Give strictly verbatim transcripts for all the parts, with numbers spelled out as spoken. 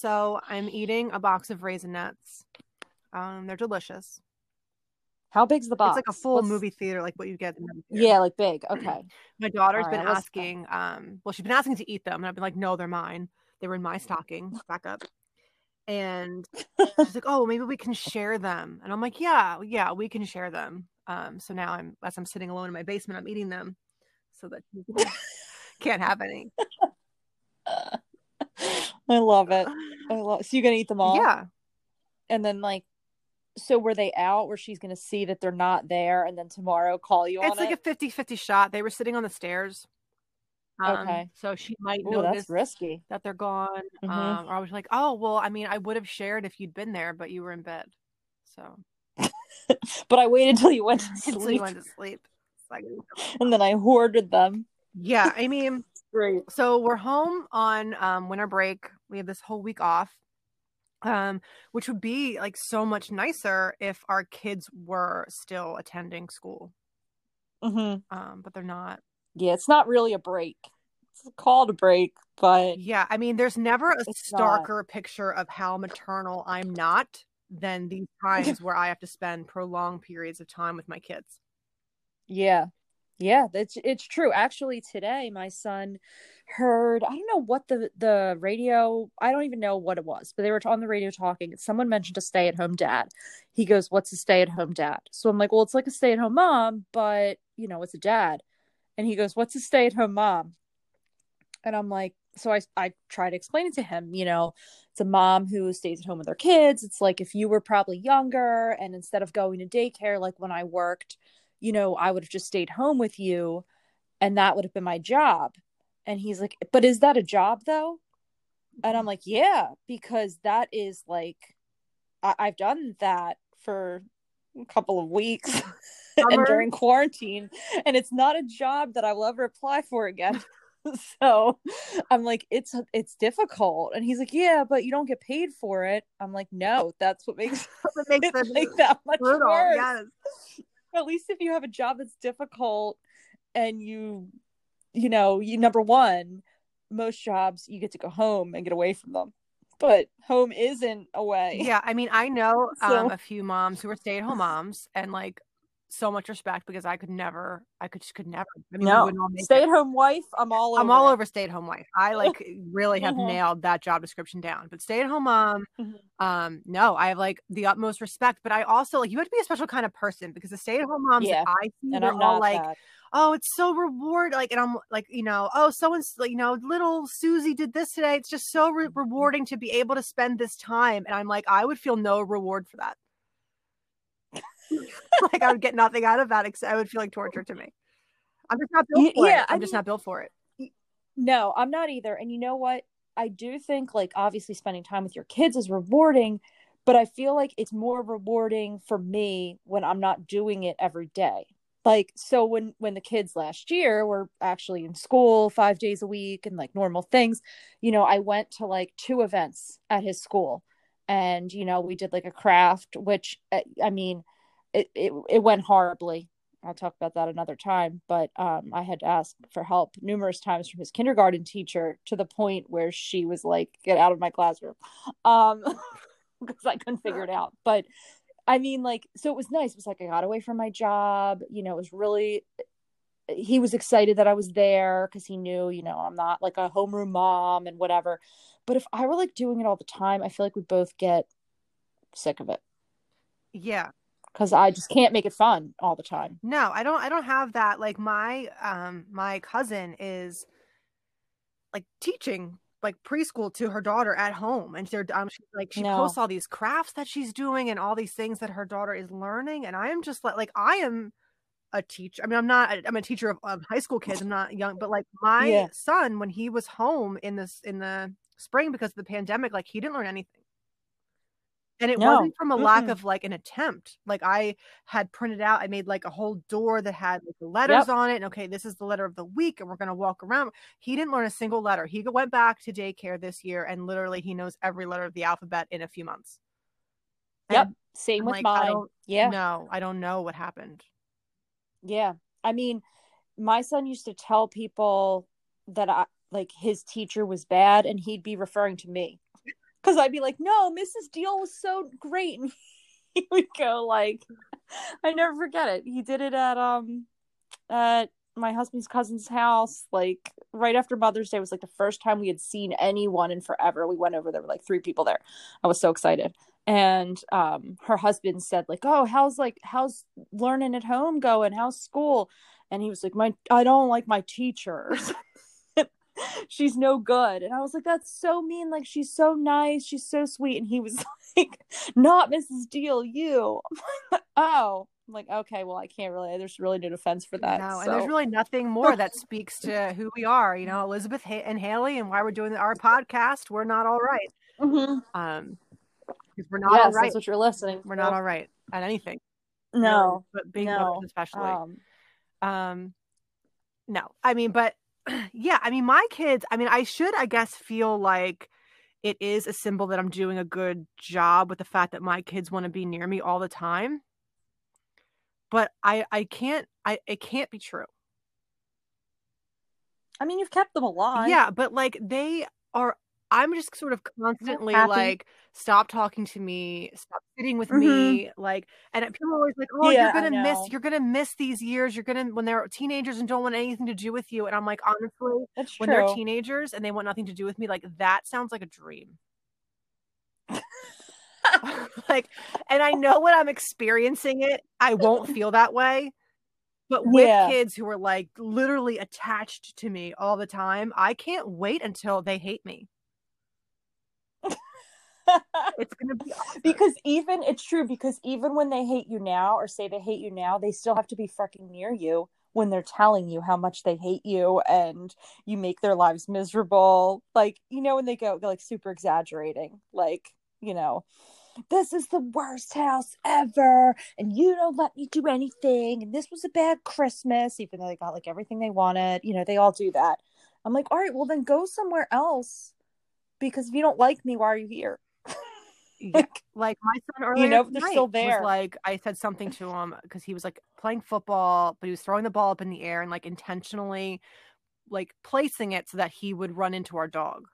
So I'm eating a box of Raisin Nuts. Um, they're delicious. How big's the box? It's like a full What's... movie theater, like what you get in the movie theater. Yeah, like big. Okay. My daughter's right, been asking. Um, well, she's been asking to eat them, and I've been like, no, they're mine. They were in my stocking. Back up. And she's like, oh, maybe we can share them. And I'm like, yeah, yeah, we can share them. Um, so now I'm, as I'm sitting alone in my basement, I'm eating them, so that you can't have any. I love it. I love. So you're gonna eat them all? Yeah. And then like. So were they out where she's going to see that they're not there and then tomorrow call you on it? It's like a fifty-fifty shot. They were sitting on the stairs. Um, okay. So she might Ooh, notice that's risky. That they're gone. Mm-hmm. Um, or I was like, oh, well, I mean, I would have shared if you'd been there, but you were in bed. So. But I waited till you went to sleep. Until you went to sleep. Like, and then I hoarded them. Yeah. I mean, great. So we're home on um, winter break. We have this whole week off. Um, which would be like so much nicer if our kids were still attending school. Mm-hmm. Um, but they're not. Yeah, it's not really a break. It's called a break, but yeah, I mean, there's never a starker not. picture of how maternal I'm not than these times where I have to spend prolonged periods of time with my kids. Yeah. Yeah, it's it's true. Actually, today my son heard, I don't know what the, the radio, I don't even know what it was, but they were on the radio talking. Someone mentioned a stay-at-home dad. He goes, what's a stay-at-home dad? So I'm like, well, it's like a stay-at-home mom, but, you know, it's a dad. And he goes, what's a stay-at-home mom? And I'm like, so I, I try to explain it to him, you know, it's a mom who stays at home with her kids. It's like if you were probably younger and instead of going to daycare, like when I worked, you know, I would have just stayed home with you and that would have been my job. And he's like, but is that a job though? And I'm like, yeah, because that is like, I- I've done that for a couple of weeks and during quarantine and it's not a job that I will ever apply for again. So I'm like, it's, it's difficult. And he's like, yeah, but you don't get paid for it. I'm like, no, that's what makes, that's what makes it make that much brutal. Worse. Yes. At least if you have a job that's difficult and you, you know, you number one, most jobs you get to go home and get away from them, but home isn't away. Yeah. I mean, I know so. um, a few moms who are stay-at-home moms and like so much respect because I could never, I could just could never. I mean, no. Stay-at-home wife. I'm all over. I'm all it. over stay-at-home wife. I like really have mm-hmm. nailed that job description down, but stay-at-home mom. Mm-hmm. Um, no, I have like the utmost respect, but I also like, you have to be a special kind of person because the stay-at-home moms yeah. that I see and are all like, bad. oh, it's so rewarding. Like, and I'm like, you know, oh, someone's like, you know, little Susie did this today. It's just so re- rewarding to be able to spend this time. And I'm like, I would feel no reward for that. Like I would get nothing out of that except I would feel like torture to me. I'm just not built for yeah, it. I'm I just mean, not built for it. No, I'm not either. And you know what? I do think like obviously spending time with your kids is rewarding, but I feel like it's more rewarding for me when I'm not doing it every day. Like so when when the kids last year were actually in school five days a week and like normal things, you know, I went to like two events at his school and you know, we did like a craft which I mean It, it it went horribly. I'll talk about that another time. But um, I had to ask for help numerous times from his kindergarten teacher to the point where she was like, get out of my classroom. Um, because I couldn't figure it out. But I mean, like, so it was nice. It was like, I got away from my job. You know, it was really, he was excited that I was there because he knew, you know, I'm not like a homeroom mom and whatever. But if I were like doing it all the time, I feel like we both get sick of it. Yeah. Because I just can't make it fun all the time. No, I don't. I don't have that. Like my um, my cousin is like teaching like preschool to her daughter at home, and they're um, she, like she no. posts all these crafts that she's doing and all these things that her daughter is learning. And I am just like, like I am a teacher. I mean, I'm not. I'm a teacher of, of high school kids. I'm not young, but like my yeah. son, when he was home in this in the spring because of the pandemic, like he didn't learn anything. And it no. wasn't from a lack mm-hmm. of like an attempt. Like I had printed out, I made like a whole door that had like the letters yep. on it. And okay, this is the letter of the week and we're going to walk around. He didn't learn a single letter. He went back to daycare this year and literally he knows every letter of the alphabet in a few months. And yep. Same I'm with like, mine. Yeah. No, I don't know what happened. Yeah. I mean, my son used to tell people that I, like his teacher was bad and he'd be referring to me. Because I'd be like, no, Missus Deal was so great. And he would go like, I never forget it. He did it at um at my husband's cousin's house, like right after Mother's Day was like the first time we had seen anyone in forever. We went over, there were like three people there. I was so excited. And um her husband said like, oh, how's like how's learning at home going? How's school? And he was like, my I don't like my teachers. She's no good. And I was like, that's so mean. Like, she's so nice. She's so sweet. And he was like, not Missus Deal, you. Oh, I'm like, okay, well, I can't really, there's really no defense for that. No, so. And there's really nothing more that speaks to who we are, you know, Elizabeth and Haley, and why we're doing our podcast. We're not all right. Mm-hmm. Um, because we're not yes, all right. That's what you're listening. We're not all right at anything. No. Really, but being no. women especially. Um, um, no, I mean, but yeah, I mean, my kids, I mean, I should, I guess, feel like it is a symbol that I'm doing a good job with the fact that my kids want to be near me all the time. But I, I can't, I, it can't be true. I mean, you've kept them alive. Yeah, but like they are, I'm just sort of constantly like, stop talking to me, stop sitting with mm-hmm. me. Like, and people are always like, oh, yeah, you're going to miss, you're going to miss these years. You're going to, when they're teenagers and don't want anything to do with you. And I'm like, honestly, that's when true. They're teenagers and they want nothing to do with me, like that sounds like a dream. Like, and I know when I'm experiencing it, I won't feel that way. But with yeah. kids who are like literally attached to me all the time, I can't wait until they hate me. It's gonna be awesome. Because even it's true because even when they hate you now or say they hate you now, they still have to be freaking near you when they're telling you how much they hate you and you make their lives miserable. Like, you know, when they go like super exaggerating, like, you know, this is the worst house ever and you don't let me do anything and this was a bad Christmas, even though they got like everything they wanted, you know, they all do that. I'm like, all right, well then go somewhere else, because if you don't like me, why are you here? Yeah. Like my son earlier, you know, they're still there. Was like, I said something to him because he was like playing football, but he was throwing the ball up in the air and like intentionally like placing it so that he would run into our dog.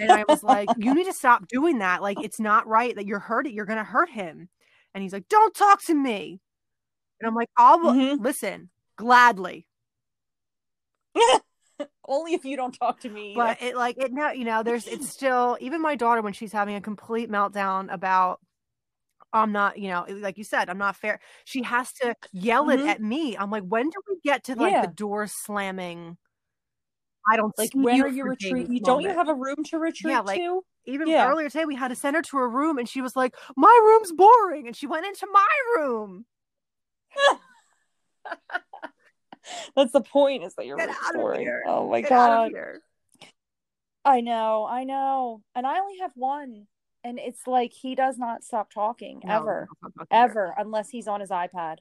And I was like, you need to stop doing that. Like, it's not right that you're hurting. You're going to hurt him. And he's like, don't talk to me. And I'm like, I'll mm-hmm. listen gladly. Only if you don't talk to me. But it like it now, you know, there's it's still, even my daughter, when she's having a complete meltdown about I'm not, you know, like you said, I'm not fair, she has to yell mm-hmm. it at me. I'm like, when do we get to like yeah. the door slamming? I don't like see when you are you retreating? Don't you have a room to retreat yeah, like, to? Even yeah. earlier today, we had to send her to her room, and she was like, my room's boring, and she went into my room. That's the point, is that you're restoring. Oh my Get god! I know, I know, and I only have one, and it's like he does not stop talking no, ever, ever, unless he's on his iPad.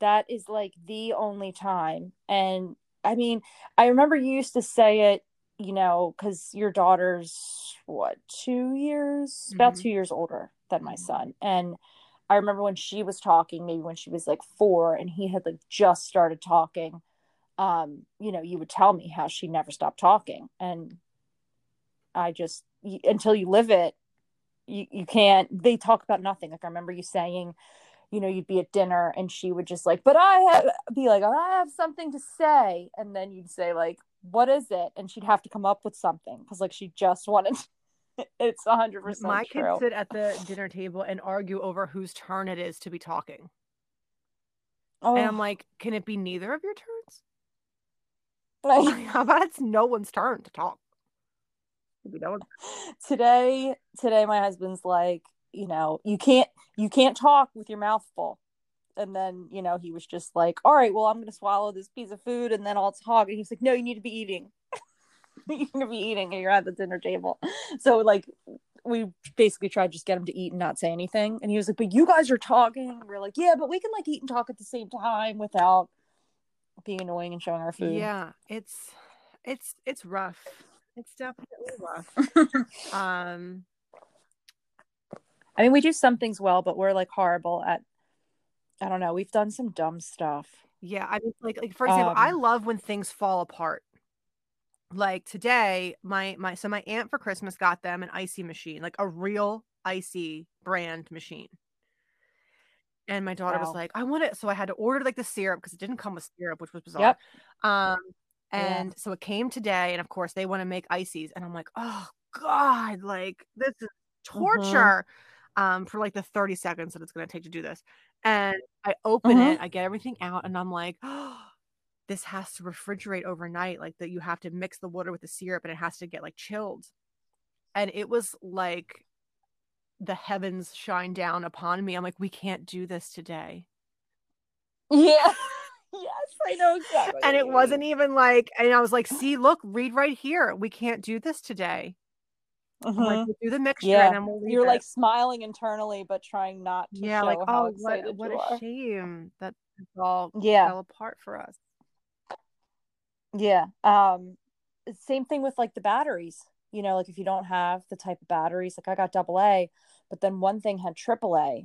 That is like the only time. And I mean, I remember you used to say it, you know, because your daughter's what two years, mm-hmm. about two years older than my son, and. I remember when she was talking, maybe when she was like four and he had like just started talking, um, you know, you would tell me how she never stopped talking. And I just, you, until you live it, you, you can't, they talk about nothing. Like I remember you saying, you know, you'd be at dinner and she would just like, but I have, be like, I have something to say. And then you'd say like, what is it? And she'd have to come up with something because like, she just wanted to. It's one hundred percent my true. Kids sit at the dinner table and argue over whose turn it is to be talking. Oh. And I'm like, can it be neither of your turns? Like, how about it's no one's turn to talk? No one's turn. Today, today my husband's like, you know, you can't, you can't talk with your mouth full. And then, you know, he was just like, all right, well, I'm going to swallow this piece of food and then I'll talk. And he's like, no, you need to be eating. You're gonna be eating and you're at the dinner table. So like we basically tried to just get him to eat and not say anything, and he was like, but you guys are talking. And we're like, yeah, but we can like eat and talk at the same time without being annoying and showing our food. Yeah, it's it's it's rough. It's definitely rough. um I mean, we do some things well, but we're like horrible at, I don't know, we've done some dumb stuff. Yeah, I mean, like, like for example, um, I love when things fall apart. like today, my my so my aunt for Christmas got them an icy machine, like a real icy brand machine. And my daughter wow. was like, I want it. So I had to order like the syrup because it didn't come with syrup, which was bizarre. Yep. Um, and yeah. so it came today. And of course, they want to make ices. And I'm like, oh, God, like this is torture mm-hmm. um, for like the thirty seconds that it's going to take to do this. And I open mm-hmm. it, I get everything out, and I'm like, oh, this has to refrigerate overnight. Like that you have to mix the water with the syrup and it has to get like chilled. And it was like, the heavens shine down upon me. I'm like, we can't do this today. Yeah. Yes, I know exactly. And it wasn't even like, and I was like, see, look, read right here. We can't do this today. Mm-hmm. I'm like, we'll do the mixture yeah. and I'm we'll You're it. Like smiling internally, but trying not to. Yeah, show like, how oh, what, what a are. Shame that it's all yeah. fell apart for us. Yeah. Um, same thing with like the batteries. You know, like if you don't have the type of batteries, like I got double A, but then one thing had triple A.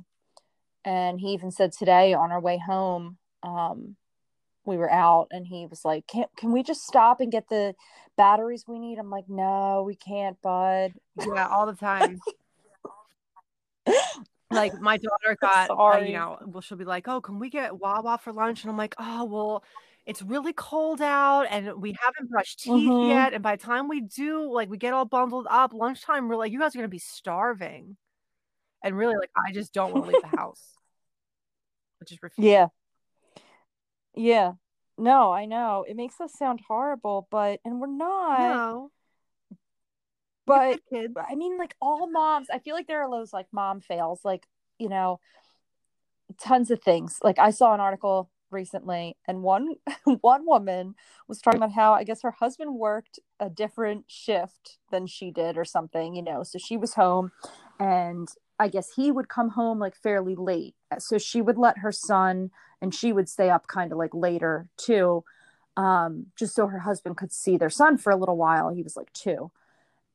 And he even said today on our way home, um, we were out and he was like, can can we just stop and get the batteries we need? I'm like, no, we can't, bud. Yeah, all the time. Like my daughter got, Sorry. Uh, you know, well, she'll be like, oh, can we get Wawa for lunch? And I'm like, oh, well, it's really cold out and we haven't brushed teeth mm-hmm. yet. And by the time we do, like we get all bundled up, lunchtime, we're like, you guys are going to be starving. And really, like, I just don't want to leave the house. I just refuse. Yeah. Yeah. No, I know. It makes us sound horrible, but, and we're not. No. But, I mean, like all moms, I feel like there are those like mom fails, like, you know, tons of things. Like I saw an article recently and one one woman was talking about how I guess her husband worked a different shift than she did or something, you know, so she was home and I guess he would come home like fairly late, so she would let her son and she would stay up kind of like later too, um just so her husband could see their son for a little while. He was like two,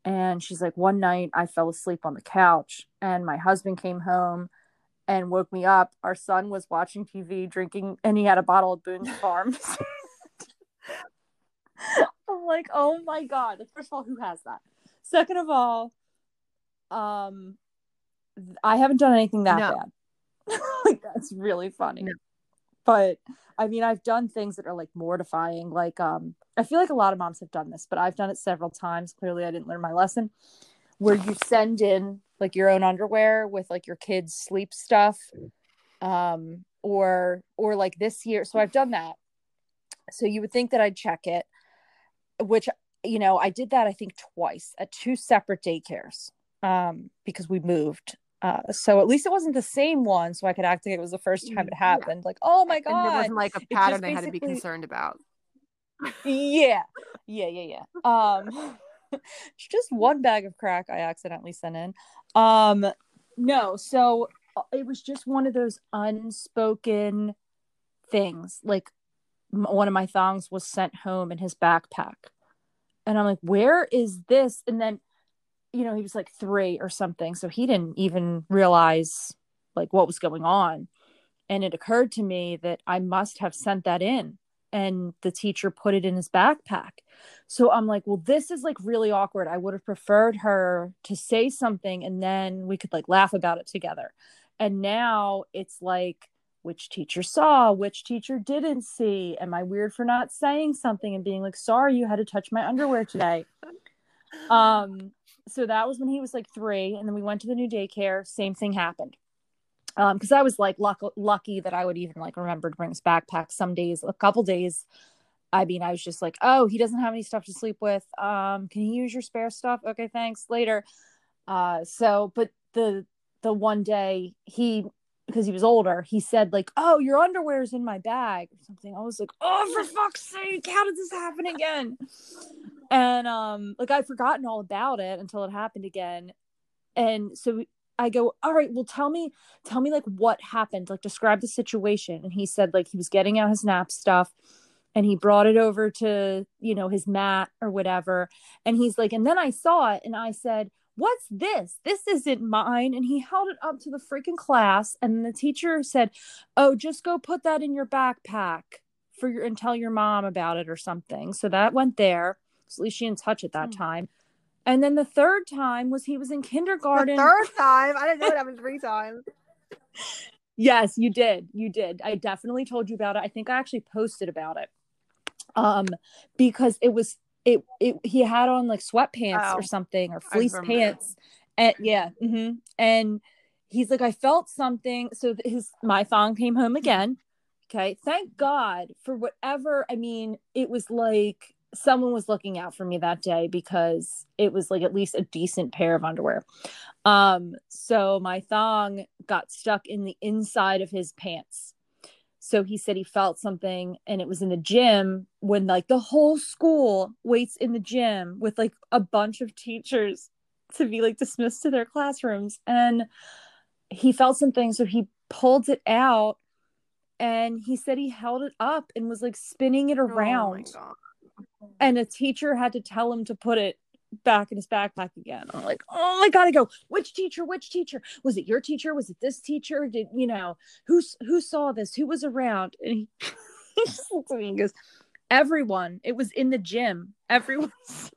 and she's like, one night I fell asleep on the couch and my husband came home and woke me up. Our son was watching T V, drinking, and he had a bottle of Boone's Farm. I'm like, oh my God. First of all, who has that? Second of all, um, I haven't done anything that no. bad. Like, that's really funny. No. But, I mean, I've done things that are, like, mortifying. Like, um, I feel like a lot of moms have done this, but I've done it several times. Clearly, I didn't learn my lesson. Where you send in like your own underwear with like your kids' sleep stuff, um, or, or like this year. So I've done that. So you would think that I'd check it, which, you know, I did that, I think twice at two separate daycares, um, because we moved. Uh, so at least it wasn't the same one. So I could act like it was the first time it happened. Yeah. Like, oh my God. And there wasn't like a pattern I had to be concerned about. Yeah. Yeah. Yeah. Yeah. Um, just one bag of crack I accidentally sent in. Um, no, so it was just one of those unspoken things. Like m- one of my thongs was sent home in his backpack. And I'm like, where is this? And then, you know, he was like three or something. So he didn't even realize like what was going on. And it occurred to me that I must have sent that in. And the teacher put it in his backpack. So I'm like, well, this is like really awkward. I would have preferred her to say something and then we could like laugh about it together. And now it's like, which teacher saw, which teacher didn't see? Am I weird for not saying something and being like, sorry, you had to touch my underwear today? um, so that was when he was like three. And then we went to the new daycare. Same thing happened. Um, cause I was like luck- lucky that I would even like remember to bring his backpack some days, a couple days. I mean, I was just like, oh, he doesn't have any stuff to sleep with. Um, can you use your spare stuff? Okay. Thanks later. Uh, so, but the, the one day he, cause he was older, he said like, oh, your underwear is in my bag or something. I was like, oh, for fuck's sake, how did this happen again? And, um, like I'd forgotten all about it until it happened again. And so I go, all right, well, tell me, tell me like what happened, like describe the situation. And he said like he was getting out his nap stuff and he brought it over to, you know, his mat or whatever. And he's like, and then I saw it and I said, what's this? This isn't mine. And he held it up to the freaking class. And the teacher said, oh, just go put that in your backpack for your, and tell your mom about it or something. So that went there. At least she didn't touch it that mm. time. And then the third time was he was in kindergarten. The third time? I didn't know it happened three times. Yes, you did. You did. I definitely told you about it. I think I actually posted about it. Um, because it was it it he had on like sweatpants oh, or something or fleece pants, and yeah, mm-hmm. and he's like, I felt something. So his my thong came home again. Okay, thank God for whatever. I mean, it was like someone was looking out for me that day because it was like at least a decent pair of underwear. Um, so my thong got stuck in the inside of his pants. So he said he felt something, and it was in the gym when like the whole school waits in the gym with like a bunch of teachers to be like dismissed to their classrooms. And he felt something. So he pulled it out, and he said he held it up and was like spinning it around. Oh my God. And a teacher had to tell him to put it back in his backpack again. I'm like, oh my God, I go, which teacher, which teacher? Was it your teacher? Was it this teacher? Did, you know, who, who saw this? Who was around? And he, he just looks at me and goes, everyone, it was in the gym. Everyone saw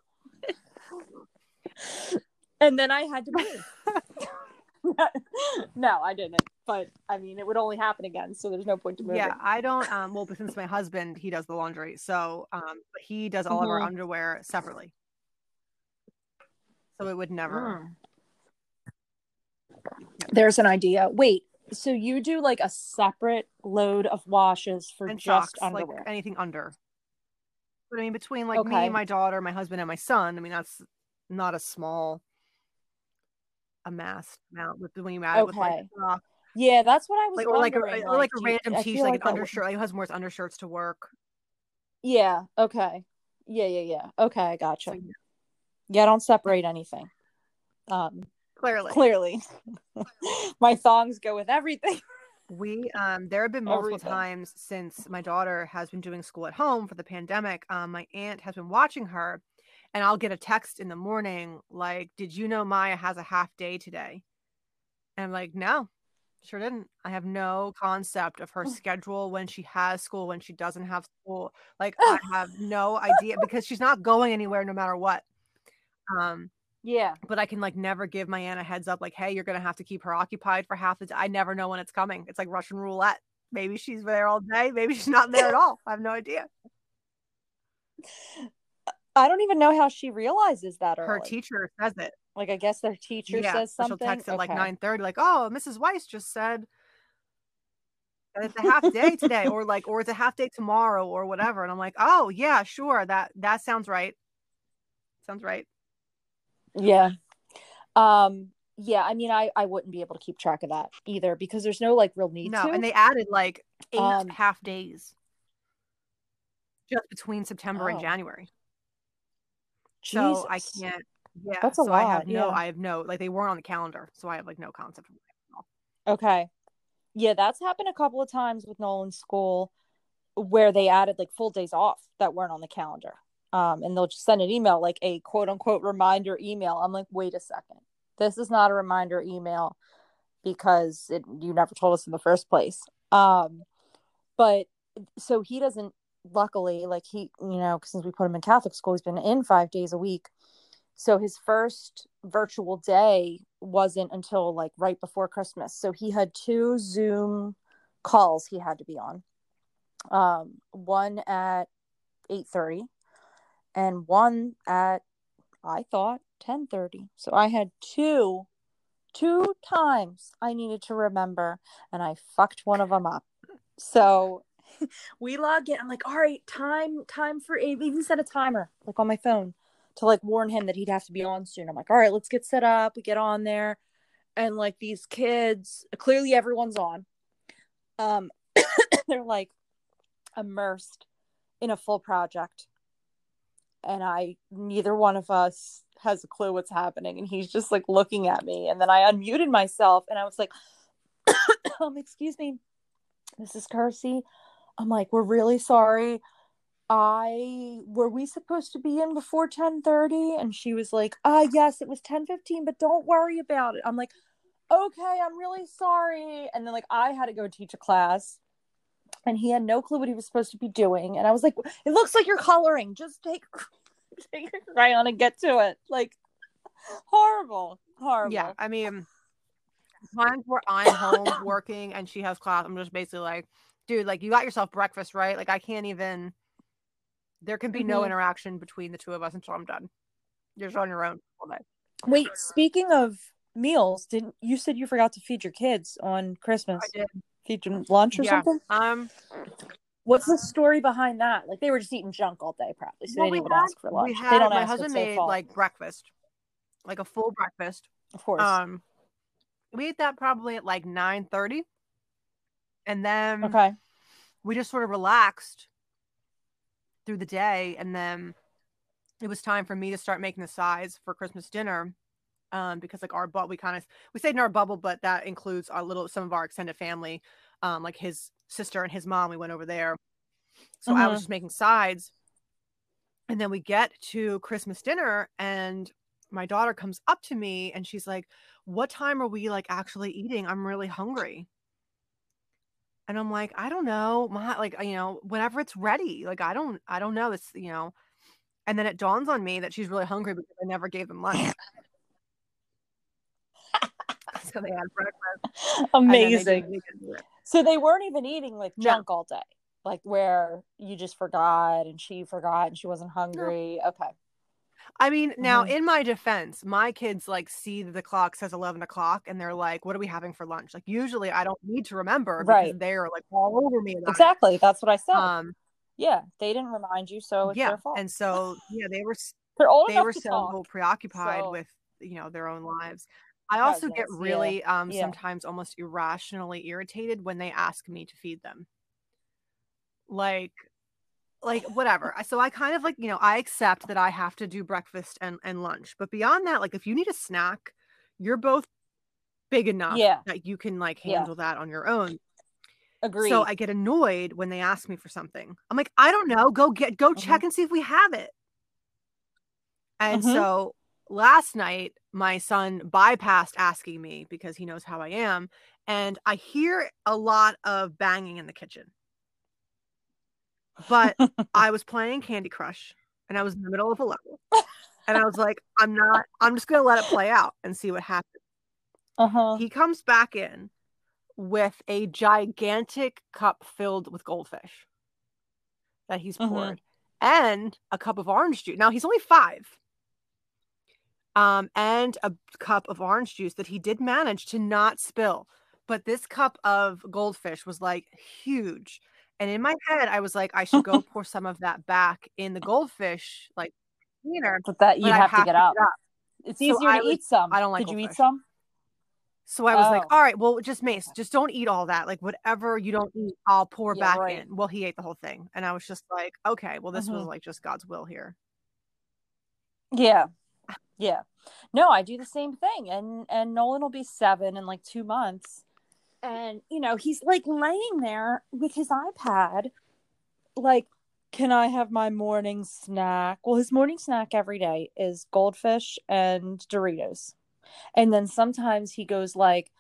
it. And then I had to move. No, I didn't. But I mean, it would only happen again. So there's no point to moving. Yeah, I don't. Um, well, but since my husband, he does the laundry. So um, he does all mm-hmm. of our underwear separately. So it would never. Mm. There's an idea. Wait, so you do like a separate load of washes for and just socks, underwear? Like anything under. But I mean, between like okay. me, my daughter, my husband, and my son, I mean, that's not a small amassed amount with when you add okay. it with like socks. Yeah, that's what I was like, or like a, like, or like a random you, t-shirt, like, like an undershirt. Would... Like, husband wears undershirts to work. Yeah. Okay. Yeah. Yeah. Yeah. Okay. I gotcha. So, yeah. Yeah, I don't separate anything. Um, clearly, clearly, my thongs go with everything. We um, there have been multiple everything. times since my daughter has been doing school at home for the pandemic. Um, my aunt has been watching her, and I'll get a text in the morning like, "Did you know Maya has a half day today?" And I'm like, "No, sure didn't. I have no concept of her schedule, when she has school, when she doesn't have school. Like, I have no idea because she's not going anywhere no matter what." Um, yeah, but I can like never give my aunt a heads up, like, hey, you're gonna have to keep her occupied for half the day. I never know when it's coming. It's like Russian roulette. Maybe she's there all day, maybe she's not there at all. I have no idea. I don't even know how she realizes that early. Her teacher says it. Like, I guess their teacher yeah, says something. She'll text at okay. like nine thirty, like, oh, Missus Weiss just said that it's a half day today, or like, or it's a half day tomorrow, or whatever. And I'm like, oh yeah, sure, that that sounds right. Sounds right. Yeah. Um, yeah, I mean, I, I wouldn't be able to keep track of that either because there's no like real need no, to. No, and they added like eight um, half days just between September oh. and January. Jesus. So I can't. Yeah, that's a so lot. I have no, yeah. I have no, like they weren't on the calendar, so I have like no concept of it at all. Okay. Yeah, that's happened a couple of times with Nolan's school where they added like full days off that weren't on the calendar. Um, and they'll just send an email, like a quote unquote reminder email. I'm like, wait a second. This is not a reminder email because it, you never told us in the first place. Um, but so he doesn't, luckily, like he, you know, since we put him in Catholic school, he's been in five days a week. So his first virtual day wasn't until like right before Christmas. So he had two Zoom calls he had to be on. Um, one at eight thirty. And one at, I thought, ten thirty. So I had two, two times I needed to remember. And I fucked one of them up. So we log in. I'm like, all right, time, time for, Abe. Even set a timer, like on my phone, to like warn him that he'd have to be on soon. I'm like, all right, let's get set up. We get on there. And like these kids, clearly everyone's on. Um, they're like immersed in a full project. And I, neither one of us has a clue what's happening. And he's just like looking at me. And then I unmuted myself and I was like, um, excuse me, Missus Kersey. I'm like, we're really sorry. I, were we supposed to be in before ten thirty? And she was like, ah, oh, yes, it was ten fifteen, but don't worry about it. I'm like, okay, I'm really sorry. And then like, I had to go teach a class. And he had no clue what he was supposed to be doing. And I was like, it looks like you're coloring. Just take take a crayon and get to it. Like, horrible, horrible. Yeah, I mean, times where I'm home working and she has class, I'm just basically like, dude, like, you got yourself breakfast, right? Like, I can't even. There can be mm-hmm. no interaction between the two of us until I'm done. You're just on your own all day. Wait, speaking of meals, didn't you said you forgot to feed your kids on Christmas? I did. Feed them lunch or yeah. something? Um, what's the story behind that? Like, they were just eating junk all day, probably, so well, they didn't even had, ask for lunch. We had, they don't my ask husband made so like breakfast, like a full breakfast. Of course. Um, we ate that probably at like nine thirty, and then okay, we just sort of relaxed through the day, and then it was time for me to start making the sides for Christmas dinner, um, because like our but we kind of we stayed in our bubble, but that includes our little some of our extended family, um, like his sister and his mom. We went over there, so mm-hmm. I was just making sides, and then we get to Christmas dinner, and my daughter comes up to me and she's like, "What time are we like actually eating? I'm really hungry." And I'm like, I don't know, my like, you know, whenever it's ready, like, I don't, I don't know. It's, you know, and then it dawns on me that she's really hungry because I never gave them lunch. So they had breakfast. Amazing. They so they weren't even eating like junk no. all day, like where you just forgot and she forgot and she wasn't hungry. No. Okay. I mean, mm-hmm. now in my defense, my kids like see that the clock says eleven o'clock and they're like, what are we having for lunch? Like, usually I don't need to remember because right. they're like all over me. Exactly. It. That's what I said. Um, yeah. They didn't remind you. So it's yeah. their fault. And so, yeah, they were, they're old they were so talk, preoccupied so. with, you know, their own lives. I also yes, get really yeah. um, yeah. sometimes almost irrationally irritated when they ask me to feed them. Like, like whatever. So I kind of like, you know, I accept that I have to do breakfast and, and lunch. But beyond that, like if you need a snack, you're both big enough yeah. that you can like handle yeah. that on your own. Agreed. So I get annoyed when they ask me for something. I'm like, I don't know. Go get, go mm-hmm. check and see if we have it. And mm-hmm. so last night, my son bypassed asking me because he knows how I am. And I hear a lot of banging in the kitchen. But I was playing Candy Crush and I was in the middle of a level and I was like, I'm not, I'm just going to let it play out and see what happens. Uh-huh. He comes back in with a gigantic cup filled with goldfish that he's poured uh-huh. and a cup of orange juice. Now he's only five. Um, and a cup of orange juice that he did manage to not spill. But this cup of goldfish was like huge. And in my head, I was like, I should go pour some of that back in the goldfish, like, container. But that you but have, have to get up. Get up. It's so easier I to was, eat some. I don't like Did goldfish. You eat some? So I was oh. like, all right, well, just Mace, just don't eat all that. Like, whatever you don't eat, I'll pour yeah, back right. in. Well, he ate the whole thing. And I was just like, okay, well, this mm-hmm. was like just God's will here. Yeah. Yeah. No, I do the same thing. And, and Nolan will be seven in like two months. And, you know, he's, like, laying there with his iPad, like, can I have my morning snack? Well, his morning snack every day is goldfish and Doritos. And then sometimes he goes, like,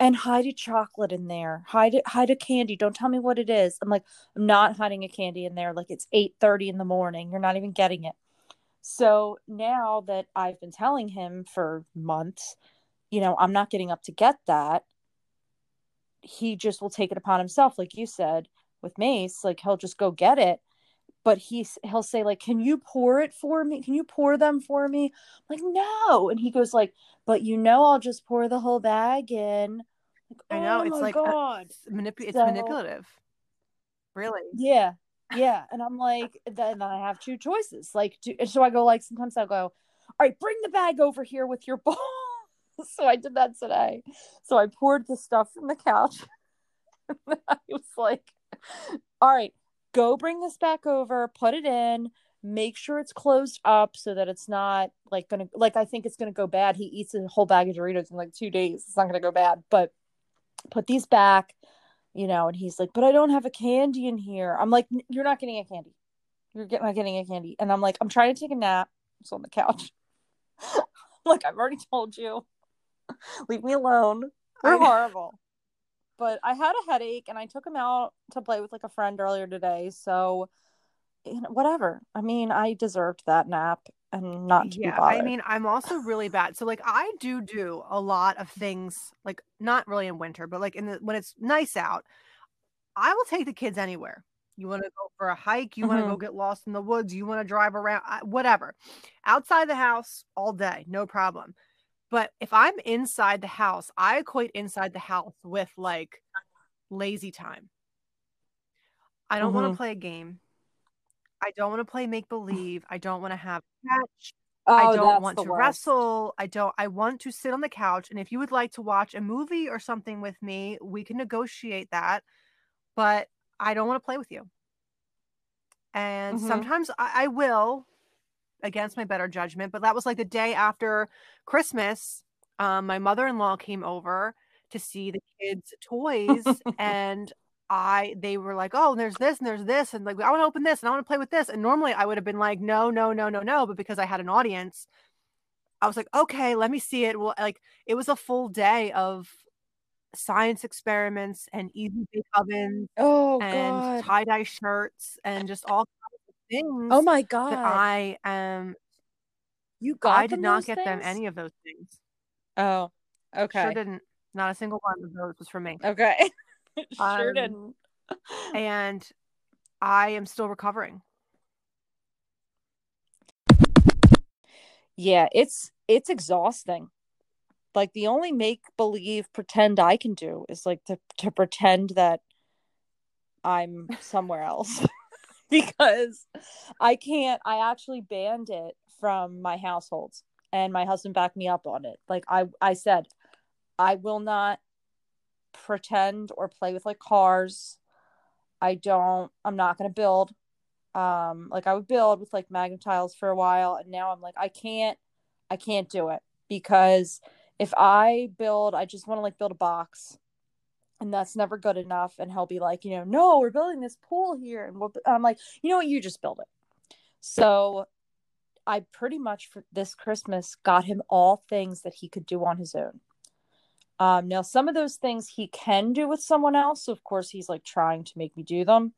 and hide a chocolate in there. Hide, hide a candy. Don't tell me what it is. I'm like, I'm not hiding a candy in there. Like, it's eight thirty in the morning. You're not even getting it. So now that I've been telling him for months, you know, I'm not getting up to get that. He just will take it upon himself, like you said with Mace, like he'll just go get it, but he he'll say like, can you pour it for me? Can you pour them for me? I'm like, no. And he goes like, but you know, I'll just pour the whole bag in. Like, oh, I know it's like God. A, manip- it's so, manipulative. Really? Yeah. Yeah. And I'm like, then I have two choices. Like, do, so I go like, sometimes I'll go, all right, bring the bag over here with your bowl. So I did that today. So I poured the stuff from the couch. I was like, all right, go bring this back over, put it in, make sure it's closed up so that it's not like going to, like, I think it's going to go bad. He eats a whole bag of Doritos in like two days. It's not going to go bad, but put these back, you know, and he's like, but I don't have a candy in here. I'm like, you're not getting a candy. You're get- not getting a candy. And I'm like, I'm trying to take a nap. It's on the couch. Like, I've already told you. Leave me alone. We're horrible. But I had a headache and I took him out to play with like a friend earlier today. So you know, whatever. I mean, I deserved that nap and not to yeah, be bothered. I mean, I'm also really bad. So like I do do a lot of things, like not really in winter, but like in the, when it's nice out, I will take the kids anywhere. You want to go for a hike, you mm-hmm. want to go get lost in the woods, you want to drive around, whatever. Outside the house all day, no problem. But if I'm inside the house, I equate inside the house with like lazy time. I don't mm-hmm. want to play a game. I don't want to play make-believe. I don't want to have catch. Oh, I don't want to worst. wrestle. I don't, I want to sit on the couch. And if you would like to watch a movie or something with me, we can negotiate that. But I don't want to play with you. And mm-hmm. sometimes I, I will, against my better judgment. But that was like the day after Christmas. Um, my mother-in-law came over to see the kids' toys. and I, they were like, oh, there's this and there's this. And like, I want to open this and I want to play with this. And normally I would have been like, no, no, no, no, no. But because I had an audience, I was like, okay, let me see it. Well, like it was a full day of science experiments and easy bake ovens oh, and God. tie-dye shirts and just all kinds of things. Oh my God. That I am um, you got I did not get things? them any of those things. Oh, okay. Sure didn't. Not a single one of those was for me. Okay. sure um, didn't. And I am still recovering. Yeah, it's it's exhausting. Like the only make believe pretend I can do is like to, to pretend that I'm somewhere else because I can't, I actually banned it from my household and my husband backed me up on it. Like I, I said, I will not pretend or play with like cars. I don't, I'm not going to build. Um, like I would build with like Magna-Tiles for a while. And now I'm like, I can't, I can't do it because if I build, I just want to like build a box and that's never good enough. And he'll be like, you know, no, we're building this pool here. And we'll, I'm like, you know what? You just build it. So I pretty much for this Christmas got him all things that he could do on his own. Um, now some of those things he can do with someone else. So of course he's like trying to make me do them.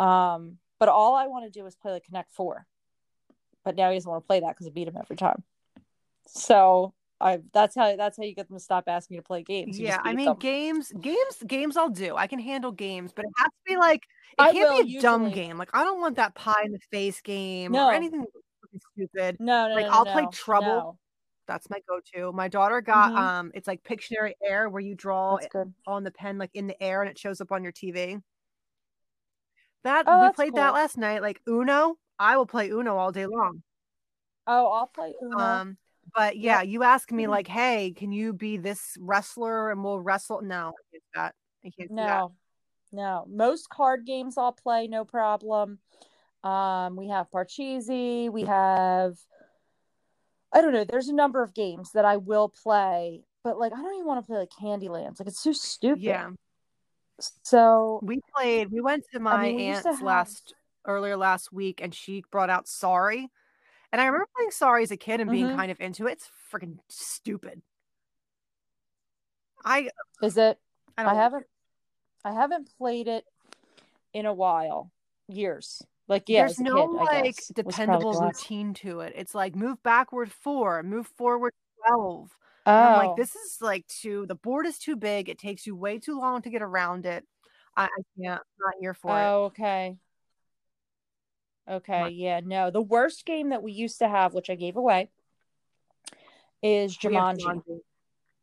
Um, but all I want to do is play like Connect Four, but now he doesn't want to play that because I beat him every time. So I, that's how that's how you get them to stop asking you to play games. You yeah, I mean them. games, games, games. I'll do. I can handle games, but it has to be like it I can't will, be a usually. dumb game. Like I don't want that pie in the face game no. or anything stupid. No, no, like no, I'll no, play Trouble. No. That's my go-to. My daughter got mm-hmm. um, it's like Pictionary Air where you draw on the pen like in the air and it shows up on your T V. That oh, we played cool. that last night. Like Uno, I will play Uno all day long. Oh, I'll play Uno. Um, But yeah, you ask me like, hey, can you be this wrestler and we'll wrestle? No, I can't do that. I can't do no, that. No. Most card games I'll play, no problem. Um, we have Parcheesi. We have, I don't know, there's a number of games that I will play. But like, I don't even want to play like Candyland. Like, it's so stupid. Yeah. So. We played, we went to my I mean, we aunt's have... last, earlier last week and she brought out Sorry. And I remember playing Sorry as a kid and being mm-hmm. kind of into it. It's freaking stupid. I is it? I, don't I haven't. I haven't played it in a while, years. Like yeah, there's no kid, like dependable routine to it. It's like move backward four, move forward twelve. Oh, and I'm like this is like too. The board is too big. It takes you way too long to get around it. I, I can't. I'm not here for oh, it. Oh, okay. Okay, yeah, no. The worst game that we used to have, which I gave away, is Jumanji. Jumanji.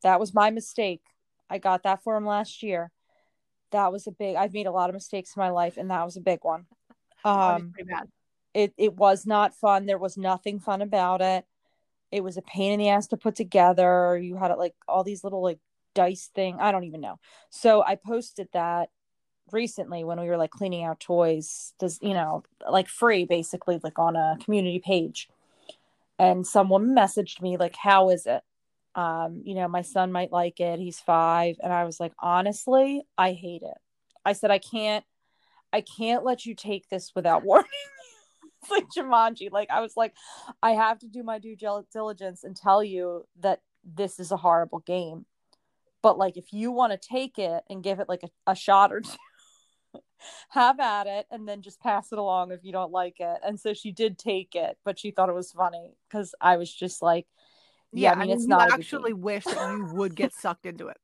That was my mistake. I got that for him last year. That was a big... I've made a lot of mistakes in my life, and that was a big one. Um, pretty bad. It, it was not fun. There was nothing fun about it. It was a pain in the ass to put together. You had, like, all these little, like, dice thing. I don't even know. So I posted that recently when we were like cleaning out toys, does you know like free basically like on a community page, and someone messaged me like, how is it? Um you know, my son might like it, he's five. And I was like, honestly, I hate it. I said, I can't I can't let you take this without warning. It's like Jumanji. Like I was like, I have to do my due diligence and tell you that this is a horrible game, but like if you want to take it and give it like a, a shot or two have at it, and then just pass it along if you don't like it. And so she did take it, but she thought it was funny because I was just like, yeah, yeah I, mean, I mean, it's not actually wish that you would get sucked into it.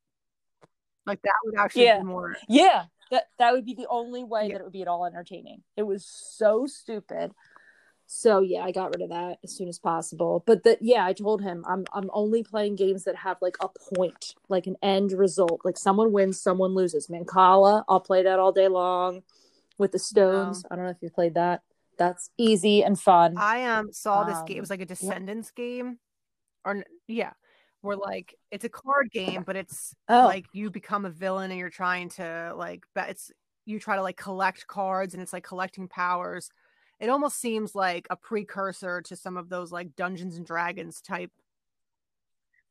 Like that would actually yeah. be more. Yeah. That, that would be the only way yeah. that it would be at all entertaining. It was so stupid. So yeah, I got rid of that as soon as possible. But that, yeah, I told him I'm I'm only playing games that have like a point, like an end result. Like someone wins, someone loses. Mancala, I'll play that all day long with the stones. Wow. I don't know if you played that. That's easy and fun. I um saw this um, game. It was like a Descendants yeah. game, or yeah, where like it's a card game, but it's oh. like you become a villain and you're trying to like bet. It's you try to like collect cards and it's like collecting powers. It almost seems like a precursor to some of those like Dungeons and Dragons type.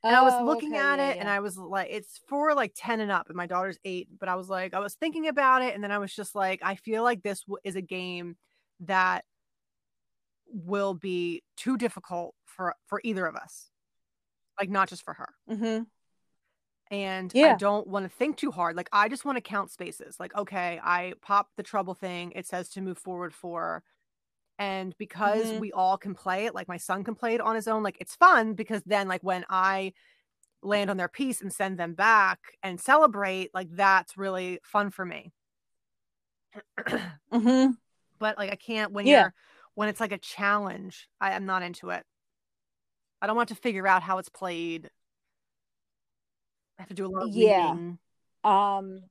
And oh, I was looking okay, at yeah, it yeah. and I was like, it's for like ten and up and my daughter's eight, but I was like, I was thinking about it. And then I was just like, I feel like this w- is a game that will be too difficult for, for either of us. Like not just for her. Mm-hmm. And yeah. I don't want to think too hard. Like I just want to count spaces. Like, okay, I pop the trouble thing. It says to move forward for. And because mm-hmm. we all can play it, like my son can play it on his own, like it's fun because then like when I land on their piece and send them back and celebrate, like that's really fun for me. mm-hmm. But like I can't when yeah. you're when it's like a challenge, I am not into it. I don't want to figure out how it's played. I have to do a lot of yeah. reading. Um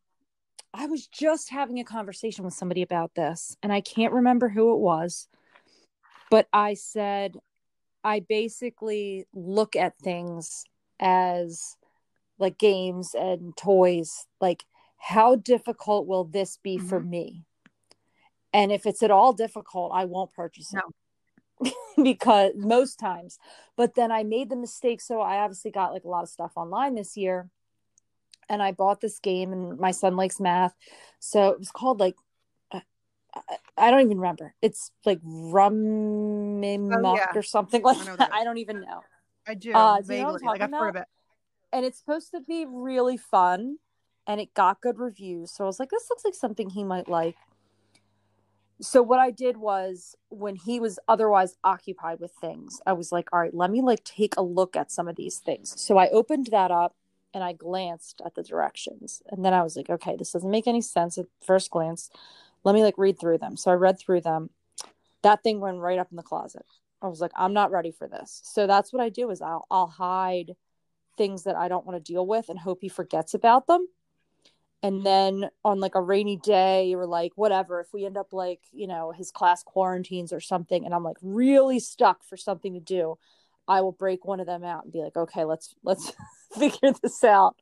I was just having a conversation with somebody about this, and I can't remember who it was, but I said, I basically look at things as like games and toys, like how difficult will this be mm-hmm. for me? And if it's at all difficult, I won't purchase it. No. Because most times, but then I made the mistake. So I obviously got like a lot of stuff online this year. And I bought this game, and my son likes math. So it was called, like, uh, I don't even remember. It's, like, Rummikub oh, yeah. or something like I that. that. I don't even know. I do. Uh, do you know what I'm talking about? It. And it's supposed to be really fun, and it got good reviews. So I was like, this looks like something he might like. So what I did was, when he was otherwise occupied with things, I was like, all right, let me, like, take a look at some of these things. So I opened that up. And I glanced at the directions. And then I was like, okay, this doesn't make any sense at first glance. Let me like read through them. So I read through them. That thing went right up in the closet. I was like, I'm not ready for this. So that's what I do is I'll, I'll hide things that I don't want to deal with and hope he forgets about them. And then on like a rainy day or like whatever, if we end up like, you know, his class quarantines or something, and I'm like really stuck for something to do, I will break one of them out and be like, okay, let's, let's figure this out.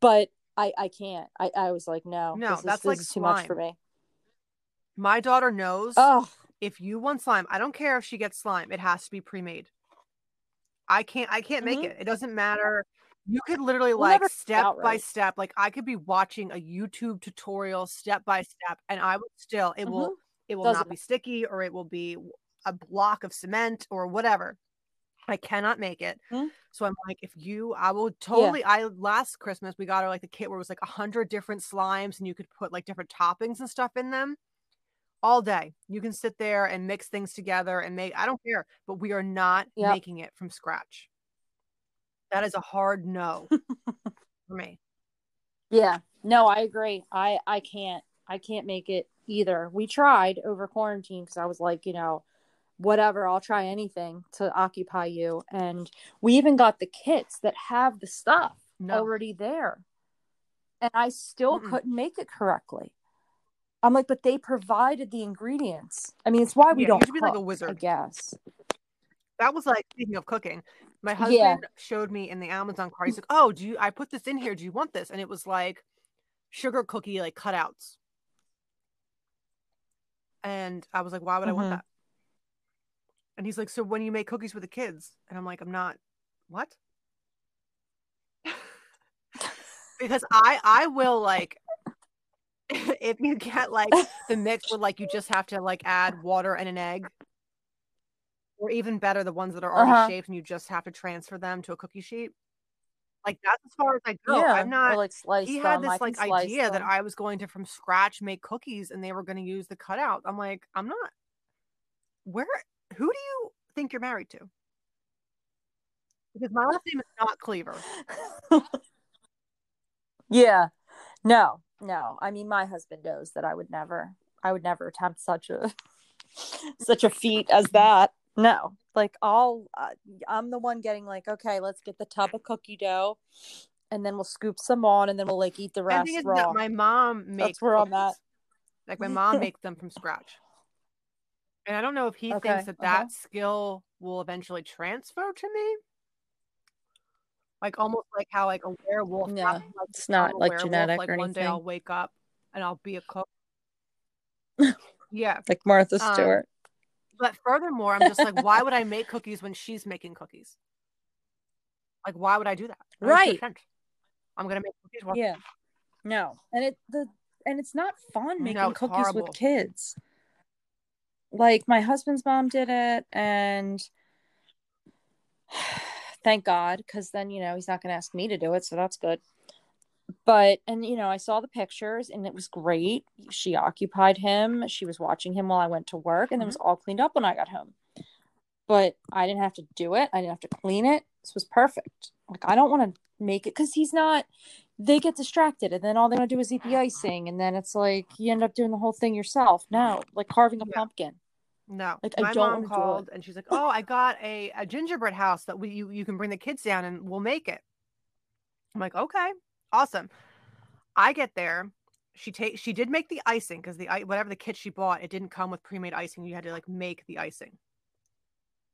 But I, I can't, I, I was like, no, no, this that's is, like this is too much for me. My daughter knows oh. if you want slime, I don't care if she gets slime. It has to be pre-made. I can't, I can't mm-hmm. make it. It doesn't matter. You could literally we'll like step outright. by step. Like I could be watching a YouTube tutorial step by step and I would still, it mm-hmm. will, it will doesn't. not be sticky or it will be a block of cement or whatever. I cannot make it. Hmm? So I'm like, if you, I will totally, yeah. I, last Christmas, we got her like the kit where it was like a hundred different slimes and you could put like different toppings and stuff in them all day. You can sit there and mix things together and make, I don't care, but we are not yep. making it from scratch. That is a hard no for me. Yeah, no, I agree. I, I can't, I can't make it either. We tried over quarantine because I was like, you know, whatever, I'll try anything to occupy you. And we even got the kits that have the stuff no. already there. And I still Mm-mm. couldn't make it correctly. I'm like, but they provided the ingredients. I mean, it's why we yeah, don't you should cook, be like a wizard. I guess. That was like, speaking of cooking, my husband yeah. showed me in the Amazon cart. He's like, oh, do you, I put this in here. Do you want this? And it was like sugar cookie, like cutouts. And I was like, why would mm-hmm. I want that? And he's like, so when you make cookies with the kids? And I'm like, I'm not, what? Because I, I will like, if you get like the mix with like, you just have to like add water and an egg. Or even better, the ones that are already uh-huh. shaped and you just have to transfer them to a cookie sheet. Like, that's as far as I go. Yeah, I'm or not. like sliced He had them. I this can like slice idea that them. I was going to from scratch make cookies and they were going to use the cutout. I'm like, I'm not. Where? Who do you think you're married to? Because my last name is not Cleaver. Yeah. No, no. I mean, my husband knows that I would never, I would never attempt such a, such a feat as that. No, like I'll, uh, I'm the one getting like, okay, let's get the tub of cookie dough and then we'll scoop some on and then we'll like eat the rest. I think it's raw. That my mom makes That's where I'm at. Like my mom makes them from scratch. And I don't know if he okay. thinks that uh-huh. that skill will eventually transfer to me. Like almost like how like a werewolf. Yeah, happens, like, it's not like werewolf, genetic like, or anything. One day I'll wake up and I'll be a cook. Yeah. Like Martha Stewart. Um, but furthermore, I'm just like, why would I make cookies when she's making cookies? Like, why would I do that? that right. I'm going to make cookies. While yeah. No. And it the and it's not fun making no, cookies horrible. with kids. Like my husband's mom did it and thank God, because then, you know, he's not going to ask me to do it. So that's good. But, and, you know, I saw the pictures and it was great. She occupied him. She was watching him while I went to work and mm-hmm. it was all cleaned up when I got home. But I didn't have to do it. I didn't have to clean it. This was perfect. Like, I don't want to make it because he's not, they get distracted and then all they want to do is eat the icing. And then it's like, you end up doing the whole thing yourself. No, like carving a yeah. pumpkin. No, like, my I don't mom called and she's like, oh, I got a, a gingerbread house that we you, you can bring the kids down and we'll make it. I'm like, okay, awesome. I get there. She take she did make the icing because the whatever the kit she bought, it didn't come with pre-made icing. You had to like make the icing.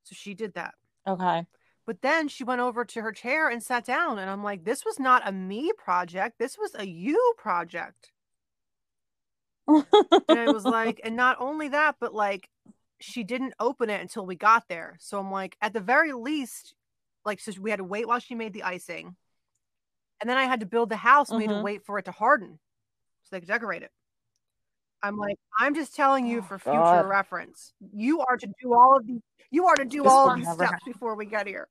So she did that. Okay. But then she went over to her chair and sat down and I'm like, this was not a me project. This was a you project. And I was like, and not only that, but like, she didn't open it until we got there. So I'm like, at the very least, like, so we had to wait while she made the icing. And then I had to build the house. And mm-hmm. we had to wait for it to harden so they could decorate it. I'm like, I'm just telling you for future God. reference. You are to do all of these. You are to do this all of these steps happened. before we get here.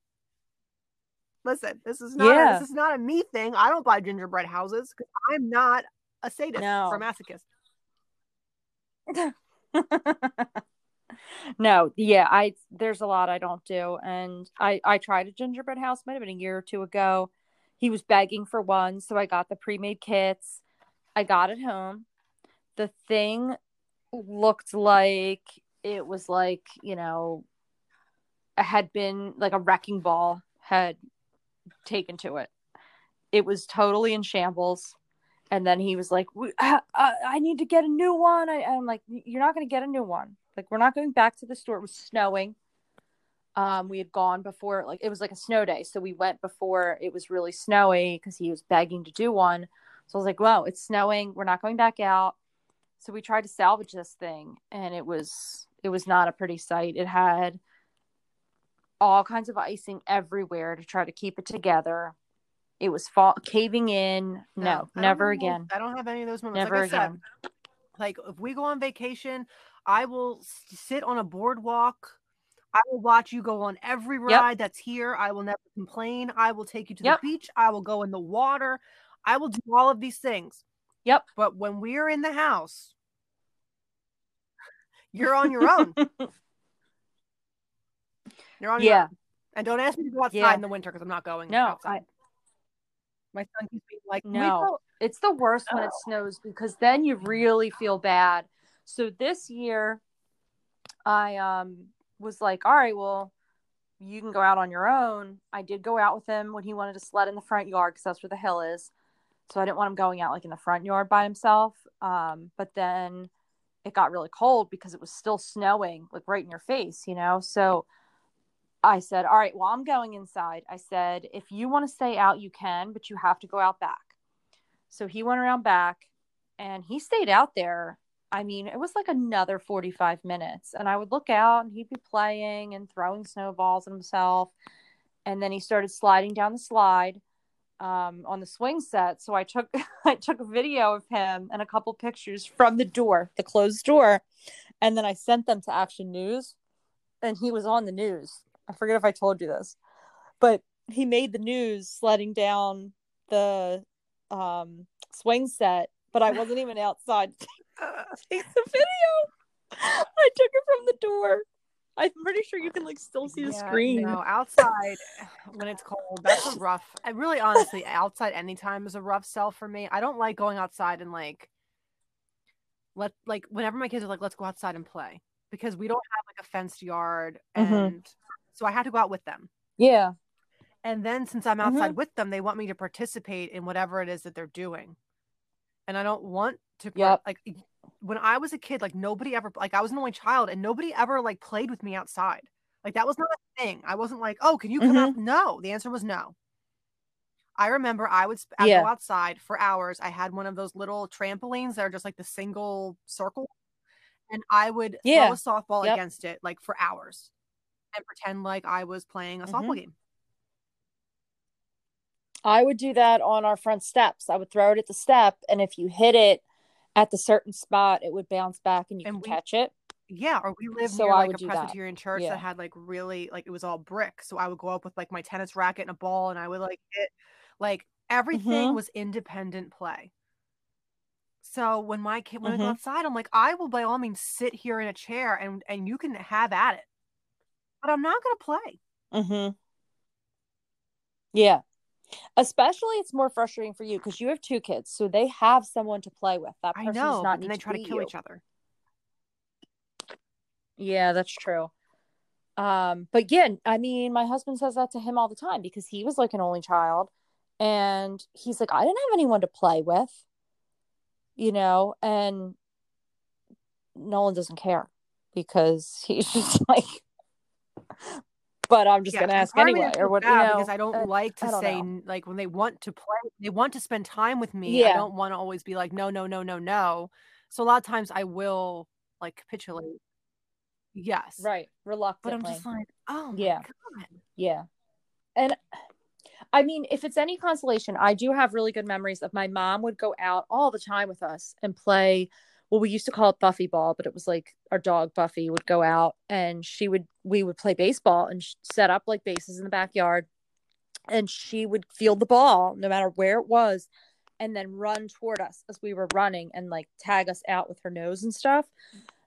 Listen, this is not yeah. a, this is not a me thing. I don't buy gingerbread houses because I'm not a sadist no. or a masochist. No, yeah, I there's a lot I don't do, and I I tried a gingerbread house, might have been a year or two ago. He was begging for one, so I got the pre-made kits. I got it home. The thing looked like it was like, you know, it had been like a wrecking ball had taken to it. It was totally in shambles. And then he was like, I, I, I need to get a new one. I, I'm like, you're not going to get a new one. Like, we're not going back to the store. It was snowing. Um, we had gone before, like, it was like a snow day. So we went before it was really snowy because he was begging to do one. So I was like, well, it's snowing. We're not going back out. So we tried to salvage this thing. And it was, it was not a pretty sight. It had all kinds of icing everywhere to try to keep it together. It was fall- caving in. No, no never again. Those, I don't have any of those moments. Never like I again. Said, like, if we go on vacation, I will sit on a boardwalk. I will watch you go on every ride yep. that's here. I will never complain. I will take you to yep. the beach. I will go in the water. I will do all of these things. Yep. But when we're in the house, you're on your own. You're on your yeah. own. And don't ask me to go outside yeah. in the winter because I'm not going no, outside. I... My son keeps being like, no, it's the worst oh. when it snows because then you really feel bad. So this year I um, was like, all right, well, you can go out on your own. I did go out with him when he wanted to sled in the front yard because that's where the hill is. So I didn't want him going out like in the front yard by himself. Um, but then it got really cold because it was still snowing like right in your face, you know? So I said, all right, well, I'm going inside. I said, if you want to stay out, you can, but you have to go out back. So he went around back and he stayed out there. I mean, it was like another forty-five minutes and I would look out and he'd be playing and throwing snowballs at himself. And then he started sliding down the slide um, on the swing set. So I took, I took a video of him and a couple pictures from the door, the closed door. And then I sent them to Action News and he was on the news. I forget if I told you this, but he made the news letting down the um, swing set, but I wasn't even outside to take the video. I took it from the door. I'm pretty sure you can like still see the yeah, screen. No, outside when it's cold, that's a rough. I really, honestly, outside anytime is a rough sell for me. I don't like going outside and like let like whenever my kids are like, let's go outside and play, because we don't have like a fenced yard, and mm-hmm. so I have to go out with them. Yeah, and then since I'm outside mm-hmm. with them, they want me to participate in whatever it is that they're doing, and I don't want to. Yep. Like. When I was a kid, like nobody ever, like I was an only child and nobody ever like played with me outside. Like that was not a thing. I wasn't like, oh, can you come mm-hmm. out? No, the answer was no. I remember I would sp- yeah. go outside for hours. I had one of those little trampolines that are just like the single circle. And I would yeah. throw a softball yep. against it like for hours and pretend like I was playing a mm-hmm. softball game. I would do that on our front steps. I would throw it at the step. And if you hit it at the certain spot, it would bounce back and you and could we, catch it. Yeah, or we lived so near like a Presbyterian that. church yeah. that had like really, like it was all brick. So I would go up with like my tennis racket and a ball and I would like hit, like everything mm-hmm. was independent play. So when my kid went mm-hmm. outside, I'm like, I will by all means sit here in a chair and, and you can have at it. But I'm not going to play. Mm-hmm. Yeah. Especially it's more frustrating for you because you have two kids, so they have someone to play with. That person I know, does not need and they to try to kill you. Each other. Yeah, that's true. Um, but yeah, I mean, my husband says that to him all the time because he was like an only child, and he's like, I didn't have anyone to play with, you know, and Nolan doesn't care because he's just like. But I'm just yeah, going to ask anyway, or what? You know, because I don't uh, like to don't say know. Like when they want to play, they want to spend time with me. Yeah. I don't want to always be like no, no, no, no, no. So a lot of times I will like capitulate. Yes, right, reluctantly. But I'm just like, oh yeah, my God. Yeah. And I mean, if it's any consolation, I do have really good memories of my mom would go out all the time with us and play. Well, we used to call it Buffy ball, but it was like our dog Buffy would go out and she would, we would play baseball and set up like bases in the backyard, and she would field the ball no matter where it was and then run toward us as we were running and like tag us out with her nose and stuff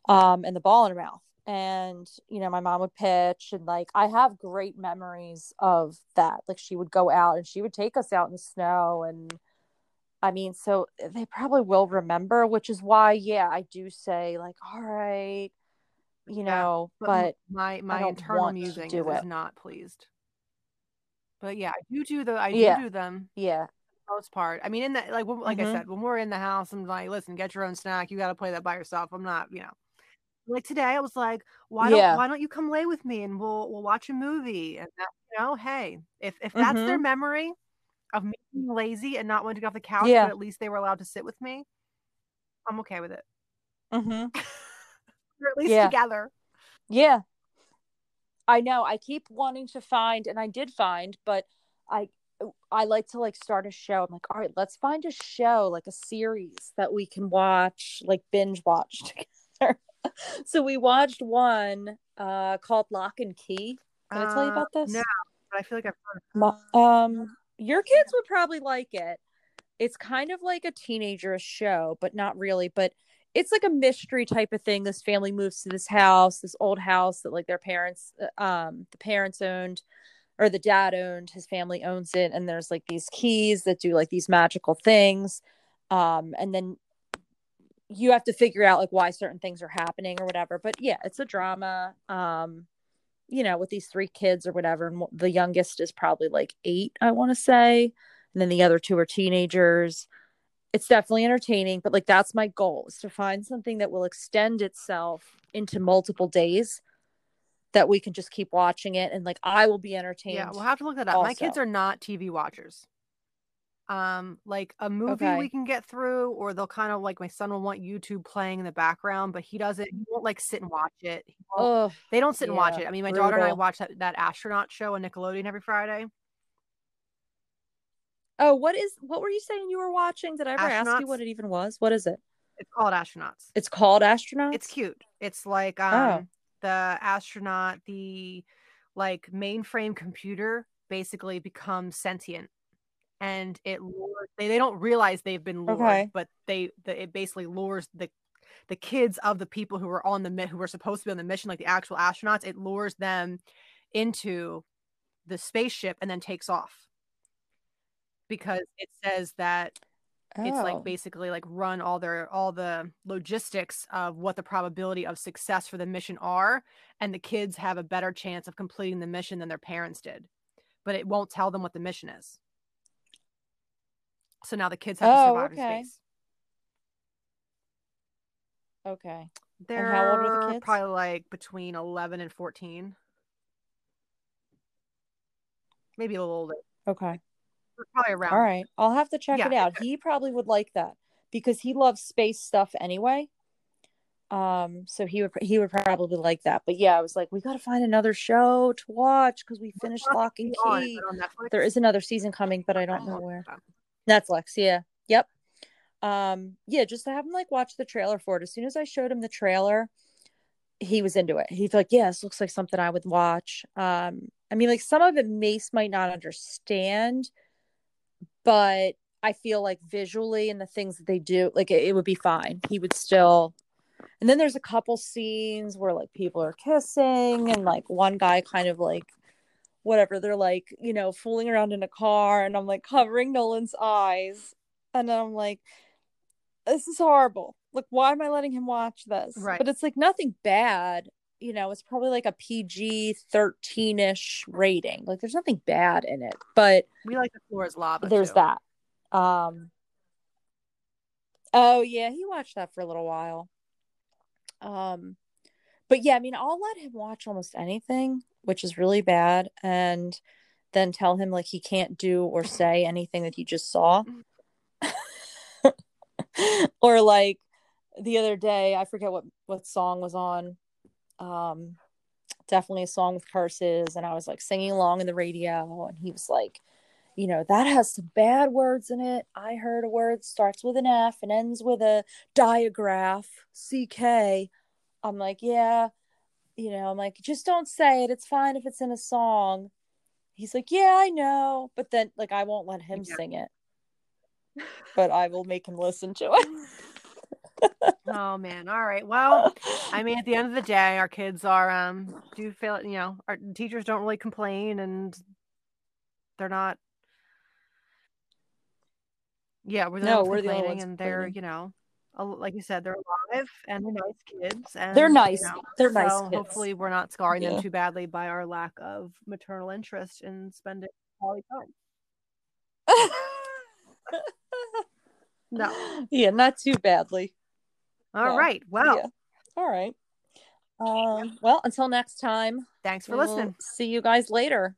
um, and the ball in her mouth. And, you know, my mom would pitch and like, I have great memories of that. Like she would go out and she would take us out in the snow, and I mean, so they probably will remember, which is why, yeah, I do say like, all right, you know, yeah, but, but my my internal musing is it. Not pleased. But yeah, I do do the I do yeah. do them. Yeah, for the most part. I mean, in that like when, like mm-hmm. I said, when we're in the house, I'm like, listen, get your own snack. You got to play that by yourself. I'm not, you know, like today I was like, why don't yeah. why don't you come lay with me and we'll we'll watch a movie, and that, you know, hey, if if that's mm-hmm. their memory of me being lazy and not wanting to get off the couch, yeah. but at least they were allowed to sit with me, I'm okay with it. Mm-hmm. Or at least yeah. together. Yeah. I know. I keep wanting to find, and I did find, but I I like to like start a show. I'm like, all right, let's find a show, like a series that we can watch, like binge watch together. So we watched one uh, called Lock and Key. Did uh, I tell you about this? No, but I feel like I've heard of it. Um... Your kids would probably like it. It's kind of like a teenager show, but not really. But it's like a mystery type of thing. This family moves to this house, this old house that like their parents, um, the parents owned, or the dad owned. His family owns it, and there's like these keys that do like these magical things, um, and then you have to figure out like why certain things are happening or whatever. But yeah, it's a drama. Um, you know, with these three kids or whatever. And the youngest is probably like eight, I want to say. And then the other two are teenagers. It's definitely entertaining, but like, that's my goal, is to find something that will extend itself into multiple days that we can just keep watching it. And like, I will be entertained. Yeah. We'll have to look that up. Also. My kids are not T V watchers. Um, like a movie okay. we can get through, or they'll kind of like, my son will want YouTube playing in the background, but he doesn't, he won't like sit and watch it. Ugh, they don't sit yeah, and watch it. I mean, my brutal. daughter and I watch that, that astronaut show on Nickelodeon every Friday. Oh, what is, what were you saying you were watching? Did I ever Astronauts? ask you what it even was? What is it? It's called Astronauts. It's called Astronauts? It's cute. It's like, um, oh. the astronaut, the like mainframe computer basically become sentient, and it lures, they, they don't realize they've been lured, okay. but they the, it basically lures the the kids of the people who were on the who were supposed to be on the mission, like the actual astronauts. It lures them into the spaceship and then takes off, because it says that oh. it's like basically like run all their all the logistics of what the probability of success for the mission are, and the kids have a better chance of completing the mission than their parents did, but it won't tell them what the mission is. So now the kids have oh, to survive okay. in space. Okay. They're and how old are the kids? Probably like between eleven and fourteen. Maybe a little older. Okay. We're probably around. All right. I'll have to check yeah. it out. He probably would like that because he loves space stuff anyway. Um, so he would he would probably like that. But yeah, I was like, we got to find another show to watch because we finished Lock and Key. There is another season coming, but I don't know where. Netflix. Yeah. Yep. Um, yeah, just to have him like watch the trailer for it. As soon as I showed him the trailer, he was into it. He's like, yeah, this looks like something I would watch. Um, I mean, like some of it Mace might not understand, but I feel like visually and the things that they do, like it, it would be fine. He would still. And then there's a couple scenes where like people are kissing and like one guy kind of like whatever, they're like, you know, fooling around in a car, and I'm like covering Nolan's eyes. And I'm like, this is horrible. Like, why am I letting him watch this? Right. But it's like nothing bad. You know, it's probably like a P G thirteen-ish rating. Like, there's nothing bad in it. But we like The Floor is Lava. There's too. that. Um, oh, yeah. He watched that for a little while. Um, But yeah, I mean, I'll let him watch almost anything, which is really bad. And then tell him, like, he can't do or say anything that he just saw. Or like the other day, I forget what what song was on, um definitely a song with curses, and I was like singing along in the radio, and he was like, you know, that has some bad words in it. I heard a word starts with an F and ends with a digraph, C K. I'm like, yeah, you know, I'm like, just don't say it, it's fine if it's in a song. He's like, yeah, I know, but then like I won't let him yeah. sing it, but I will make him listen to it. Oh man. All right. Well, I mean, at the end of the day, our kids are, um, do feel, you know, our teachers don't really complain, and they're not, yeah, we're, no, we're complaining, the ones and they're, you know, like you said, they're alive and they're nice kids. And they're nice. You know, they're so nice kids. Hopefully we're not scarring yeah. them too badly by our lack of maternal interest in spending quality time. No, yeah, not too badly. All yeah. right. Well, yeah. all right. Um, well, until next time, thanks for we'll listening. See you guys later.